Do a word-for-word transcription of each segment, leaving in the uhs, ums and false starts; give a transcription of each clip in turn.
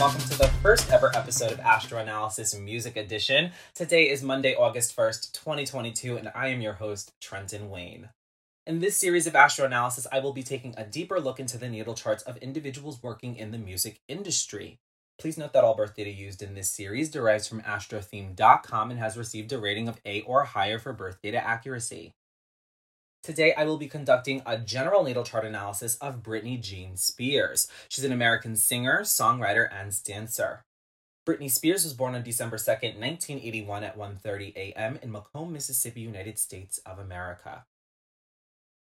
and welcome to the first ever episode of Astro Analysis Music Edition. Today is Monday, August first, twenty twenty-two, and I am your host, Trenton Wayne. In this series of Astro Analysis, I will be taking a deeper look into the natal charts of individuals working in the music industry. Please note that all birth data used in this series derives from astro theme dot com and has received a rating of A or higher for birth data accuracy. Today, I will be conducting a general natal chart analysis of Britney Jean Spears. She's an American singer, songwriter, and dancer. Britney Spears was born on December second, nineteen eighty-one at one thirty a m in Macomb, Mississippi, United States of America.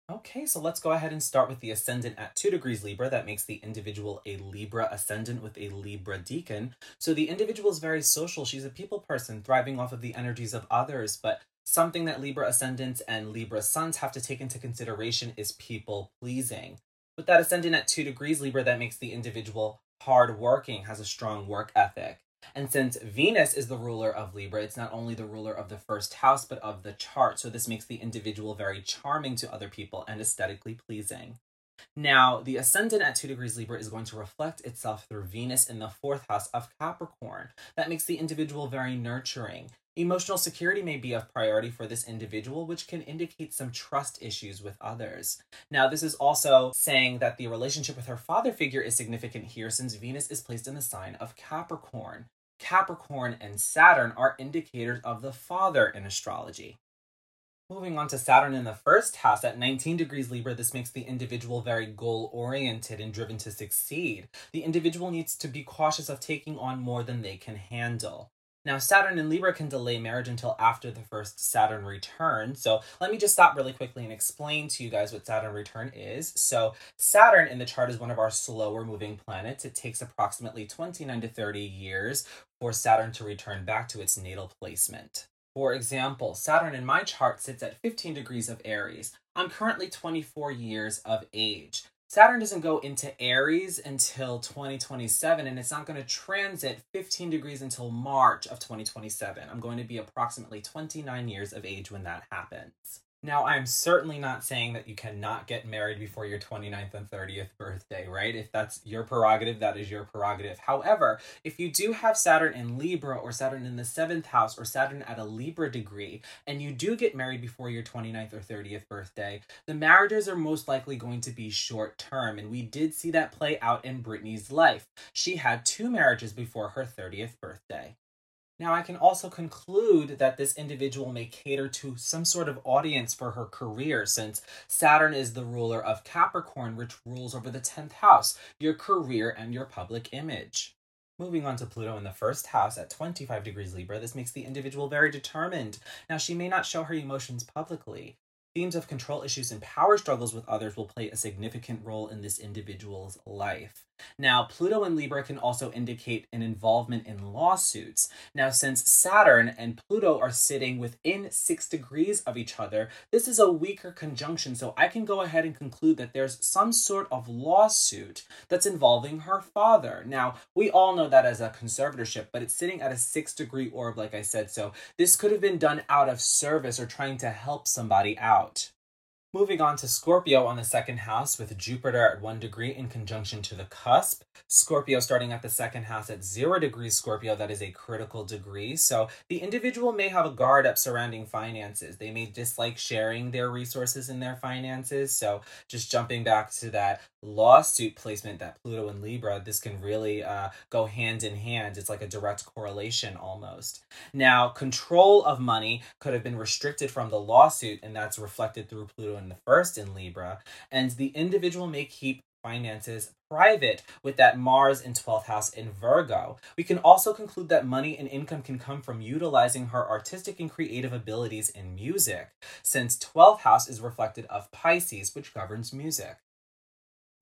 Okay, so let's go ahead and start with the ascendant at two degrees Libra. That makes the individual a Libra ascendant with a Libra decan. So the individual is very social. She's a people person, thriving off of the energies of others, but something that Libra ascendants and Libra suns have to take into consideration is people pleasing. With that ascendant at two degrees Libra, that makes the individual hardworking, has a strong work ethic. And since Venus is the ruler of Libra, it's not only the ruler of the first house, but of the chart. So this makes the individual very charming to other people and aesthetically pleasing. Now, the ascendant at two degrees Libra is going to reflect itself through Venus in the fourth house of Capricorn. That makes the individual very nurturing. Emotional security may be of priority for this individual, which can indicate some trust issues with others. Now, this is also saying that the relationship with her father figure is significant here since Venus is placed in the sign of Capricorn. Capricorn and Saturn are indicators of the father in astrology. Moving on to Saturn in the first house at nineteen degrees Libra, this makes the individual very goal-oriented and driven to succeed. The individual needs to be cautious of taking on more than they can handle. Now, Saturn in Libra can delay marriage until after the first Saturn return. So let me just stop really quickly and explain to you guys what Saturn return is. So Saturn in the chart is one of our slower moving planets. It takes approximately twenty-nine to thirty years for Saturn to return back to its natal placement. For example, Saturn in my chart sits at fifteen degrees of Aries. I'm currently twenty-four years of age. Saturn doesn't go into Aries until twenty twenty-seven, and it's not going to transit fifteen degrees until March of twenty twenty-seven. I'm going to be approximately twenty-nine years of age when that happens. Now, I'm certainly not saying that you cannot get married before your twenty-ninth and thirtieth birthday, right? If that's your prerogative, that is your prerogative. However, if you do have Saturn in Libra or Saturn in the seventh house or Saturn at a Libra degree, and you do get married before your twenty-ninth or thirtieth birthday, the marriages are most likely going to be short term. And we did see that play out in Britney's life. She had two marriages before her thirtieth birthday. Now, I can also conclude that this individual may cater to some sort of audience for her career, since Saturn is the ruler of Capricorn, which rules over the tenth house, your career and your public image. Moving on to Pluto in the first house at twenty-five degrees Libra, this makes the individual very determined. Now, she may not show her emotions publicly. Themes of control issues and power struggles with others will play a significant role in this individual's life. Now, Pluto in Libra can also indicate an involvement in lawsuits. Now, since Saturn and Pluto are sitting within six degrees of each other, this is a weaker conjunction, so I can go ahead and conclude that there's some sort of lawsuit that's involving her father. Now, we all know that as a conservatorship, but it's sitting at a six-degree orb, like I said, so this could have been done out of service or trying to help somebody out. Out. Moving on to Scorpio on the second house with Jupiter at one degree in conjunction to the cusp. Scorpio starting at the second house at zero degrees Scorpio, that is a critical degree. So the individual may have a guard up surrounding finances. They may dislike sharing their resources and their finances. So just jumping back to that lawsuit placement that Pluto in Libra, this can really uh, go hand in hand. It's like a direct correlation almost. Now, control of money could have been restricted from the lawsuit, and that's reflected through Pluto in the first in Libra, and the individual may keep finances private with that Mars in twelfth house in Virgo. We can also conclude that money and income can come from utilizing her artistic and creative abilities in music, since twelfth house is reflected of Pisces, which governs music.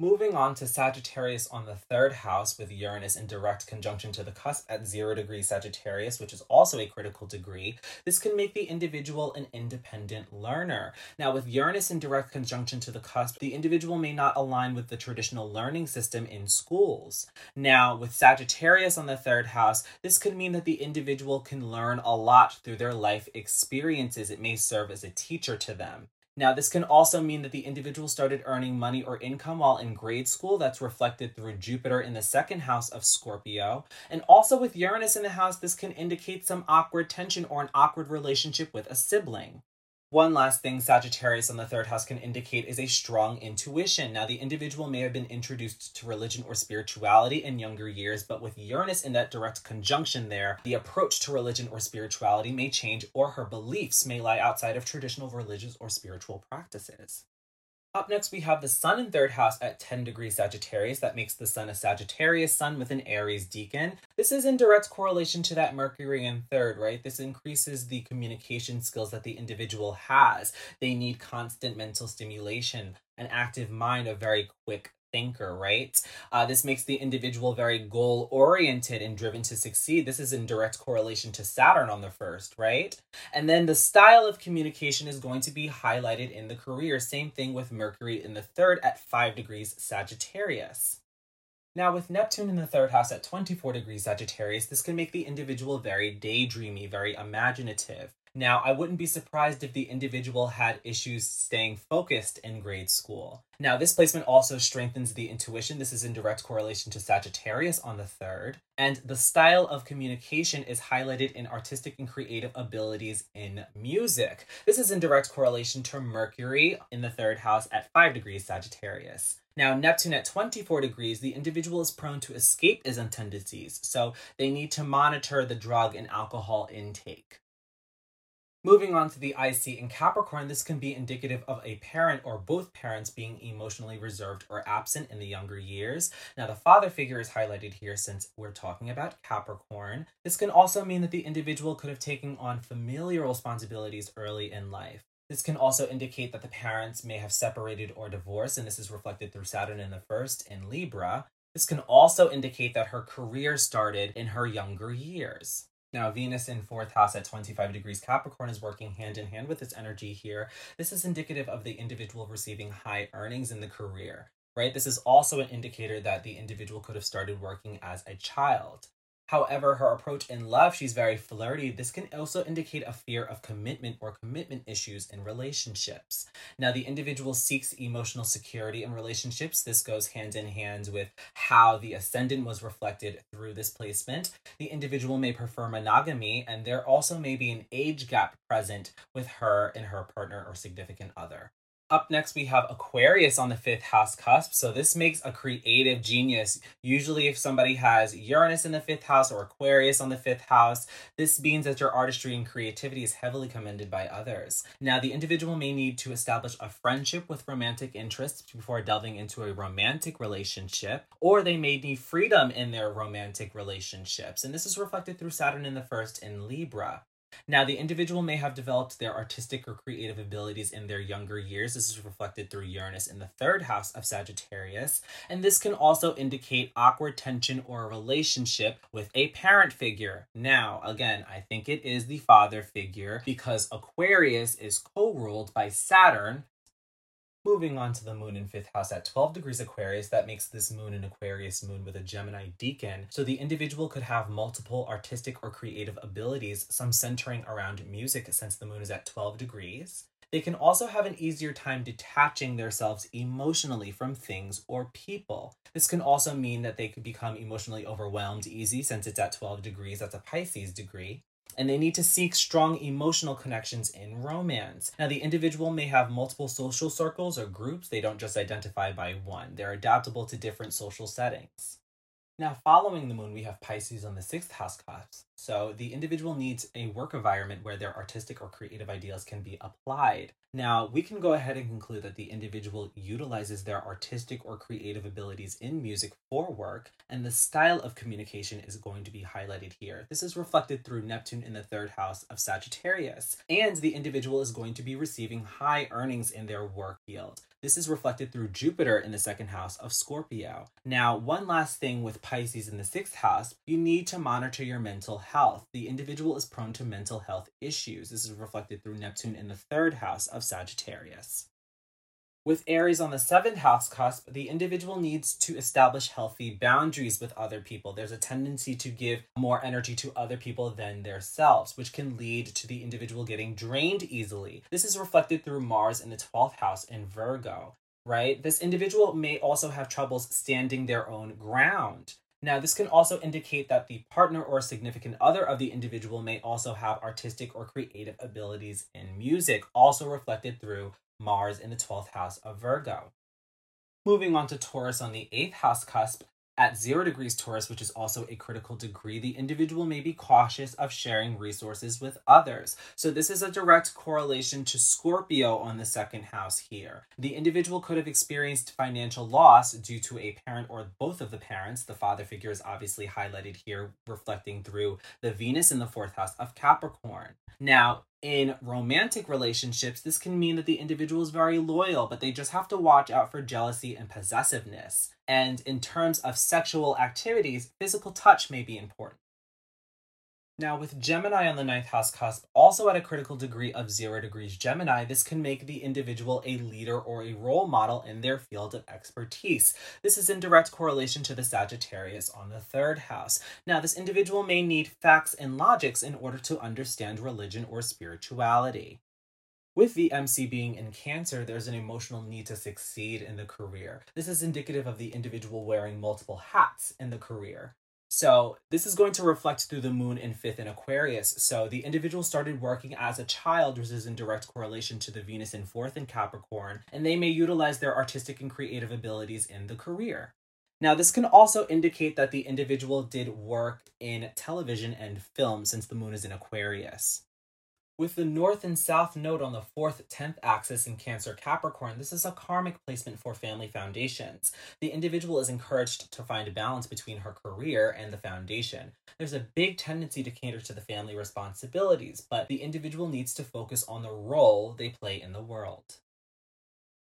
Moving on to Sagittarius on the third house with Uranus in direct conjunction to the cusp at zero degrees Sagittarius, which is also a critical degree. This can make the individual an independent learner. Now, with Uranus in direct conjunction to the cusp, the individual may not align with the traditional learning system in schools. Now, with Sagittarius on the third house, this could mean that the individual can learn a lot through their life experiences. It may serve as a teacher to them. Now, this can also mean that the individual started earning money or income while in grade school. That's reflected through Jupiter in the second house of Scorpio. And also with Uranus in the house, this can indicate some awkward tension or an awkward relationship with a sibling. One last thing Sagittarius on the third house can indicate is a strong intuition. Now, the individual may have been introduced to religion or spirituality in younger years, but with Uranus in that direct conjunction there, the approach to religion or spirituality may change, or her beliefs may lie outside of traditional religious or spiritual practices. Up next, we have the Sun in third house at ten degrees Sagittarius. That makes the Sun a Sagittarius Sun with an Aries Deacon. This is in direct correlation to that Mercury in third, right? This increases the communication skills that the individual has. They need constant mental stimulation, an active mind, a very quick thinker, right? Uh, this makes the individual very goal-oriented and driven to succeed. This is in direct correlation to Saturn on the first, right? And then the style of communication is going to be highlighted in the career. Same thing with Mercury in the third at five degrees Sagittarius. Now, with Neptune in the third house at twenty-four degrees Sagittarius, this can make the individual very daydreamy, very imaginative. Now, I wouldn't be surprised if the individual had issues staying focused in grade school. Now, this placement also strengthens the intuition. This is in direct correlation to Sagittarius on the third. And the style of communication is highlighted in artistic and creative abilities in music. This is in direct correlation to Mercury in the third house at five degrees Sagittarius. Now, Neptune at twenty-four degrees, the individual is prone to escapism tendencies, so they need to monitor the drug and alcohol intake. Moving on to the I C in Capricorn, this can be indicative of a parent or both parents being emotionally reserved or absent in the younger years. Now, the father figure is highlighted here since we're talking about Capricorn. This can also mean that the individual could have taken on familial responsibilities early in life. This can also indicate that the parents may have separated or divorced, and this is reflected through Saturn in the first in Libra. This can also indicate that her career started in her younger years. Now, Venus in fourth house at twenty-five degrees Capricorn is working hand in hand with this energy here. This is indicative of the individual receiving high earnings in the career, right? This is also an indicator that the individual could have started working as a child. However, her approach in love, she's very flirty. This can also indicate a fear of commitment or commitment issues in relationships. Now, the individual seeks emotional security in relationships. This goes hand in hand with how the ascendant was reflected through this placement. The individual may prefer monogamy, and there also may be an age gap present with her and her partner or significant other. Up next, we have Aquarius on the fifth house cusp. So this makes a creative genius. Usually if somebody has Uranus in the fifth house or Aquarius on the fifth house, this means that your artistry and creativity is heavily commended by others. Now, the individual may need to establish a friendship with romantic interests before delving into a romantic relationship, or they may need freedom in their romantic relationships. And this is reflected through Saturn in the first in Libra. Now, the individual may have developed their artistic or creative abilities in their younger years. This is reflected through Uranus in the third house of Sagittarius. And this can also indicate awkward tension or a relationship with a parent figure. Now, again, I think it is the father figure because Aquarius is co-ruled by Saturn. Moving on to the moon in fifth house at twelve degrees Aquarius, that makes this moon an Aquarius moon with a Gemini deacon. So the individual could have multiple artistic or creative abilities, some centering around music since the moon is at twelve degrees. They can also have an easier time detaching themselves emotionally from things or people. This can also mean that they could become emotionally overwhelmed easy since it's at twelve degrees, that's a Pisces degree. And they need to seek strong emotional connections in romance. Now, the individual may have multiple social circles or groups. They don't just identify by one. They're adaptable to different social settings. Now, following the moon, we have Pisces on the sixth house cusp. So the individual needs a work environment where their artistic or creative ideas can be applied. Now, we can go ahead and conclude that the individual utilizes their artistic or creative abilities in music for work, and the style of communication is going to be highlighted here. This is reflected through Neptune in the third house of Sagittarius, and the individual is going to be receiving high earnings in their work field. This is reflected through Jupiter in the second house of Scorpio. Now, one last thing with Pisces in the sixth house, you need to monitor your mental health. The individual is prone to mental health issues. This is reflected through Neptune in the third house of Sagittarius. With Aries on the seventh house cusp, the individual needs to establish healthy boundaries with other people. There's a tendency to give more energy to other people than themselves, which can lead to the individual getting drained easily. This is reflected through Mars in the twelfth house in Virgo, right? This individual may also have troubles standing their own ground. Now, this can also indicate that the partner or significant other of the individual may also have artistic or creative abilities in music, also reflected through Mars in the twelfth house of Virgo. Moving on to Taurus on the eighth house cusp, at zero degrees Taurus, which is also a critical degree, the individual may be cautious of sharing resources with others. So this is a direct correlation to Scorpio on the second house here. The individual could have experienced financial loss due to a parent or both of the parents. The father figure is obviously highlighted here, reflecting through the Venus in the fourth house of Capricorn. Now, in romantic relationships, this can mean that the individual is very loyal, but they just have to watch out for jealousy and possessiveness. And in terms of sexual activities, physical touch may be important. Now, with Gemini on the ninth house cusp, also at a critical degree of zero degrees Gemini, this can make the individual a leader or a role model in their field of expertise. This is in direct correlation to the Sagittarius on the third house. Now, this individual may need facts and logics in order to understand religion or spirituality. With the M C being in Cancer, there's an emotional need to succeed in the career. This is indicative of the individual wearing multiple hats in the career. So this is going to reflect through the moon in fifth in Aquarius. So the individual started working as a child, which is in direct correlation to the Venus in fourth in Capricorn, and they may utilize their artistic and creative abilities in the career. Now, this can also indicate that the individual did work in television and film since the moon is in Aquarius. With the north and south node on the fourth, tenth axis in Cancer Capricorn, this is a karmic placement for family foundations. The individual is encouraged to find a balance between her career and the foundation. There's a big tendency to cater to the family responsibilities, but the individual needs to focus on the role they play in the world.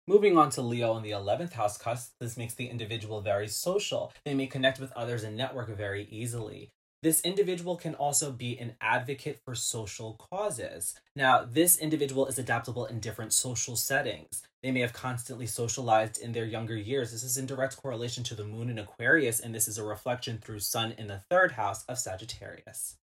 Moving on to Leo in the eleventh house cusp, this makes the individual very social. They may connect with others and network very easily. This individual can also be an advocate for social causes. Now, this individual is adaptable in different social settings. They may have constantly socialized in their younger years. This is in direct correlation to the moon in Aquarius, and this is a reflection through Sun in the third house of Sagittarius.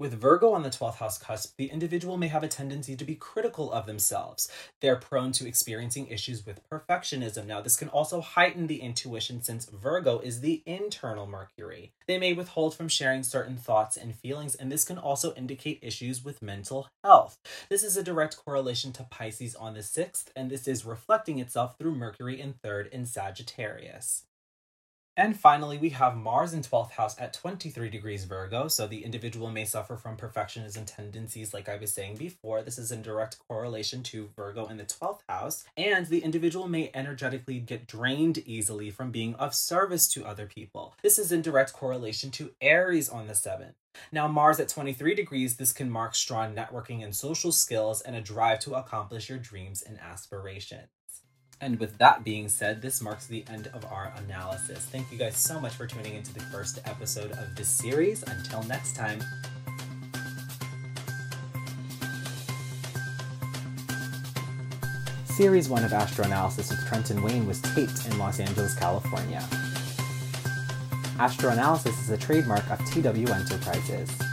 With Virgo on the twelfth house cusp, the individual may have a tendency to be critical of themselves. They're prone to experiencing issues with perfectionism. Now, this can also heighten the intuition since Virgo is the internal Mercury. They may withhold from sharing certain thoughts and feelings, and this can also indicate issues with mental health. This is a direct correlation to Pisces on the sixth, and this is reflecting itself through Mercury in third in Sagittarius. And finally, we have Mars in twelfth house at twenty-three degrees Virgo. So the individual may suffer from perfectionism tendencies, like I was saying before. This is in direct correlation to Virgo in the twelfth house. And the individual may energetically get drained easily from being of service to other people. This is in direct correlation to Aries on the seventh. Now, Mars at twenty-three degrees, this can mark strong networking and social skills and a drive to accomplish your dreams and aspirations. And with that being said, this marks the end of our analysis. Thank you guys so much for tuning into the first episode of this series. Until next time. Series one of Astro Analysis with Trenton Wayne was taped in Los Angeles, California. Astro Analysis is a trademark of T W Enterprises.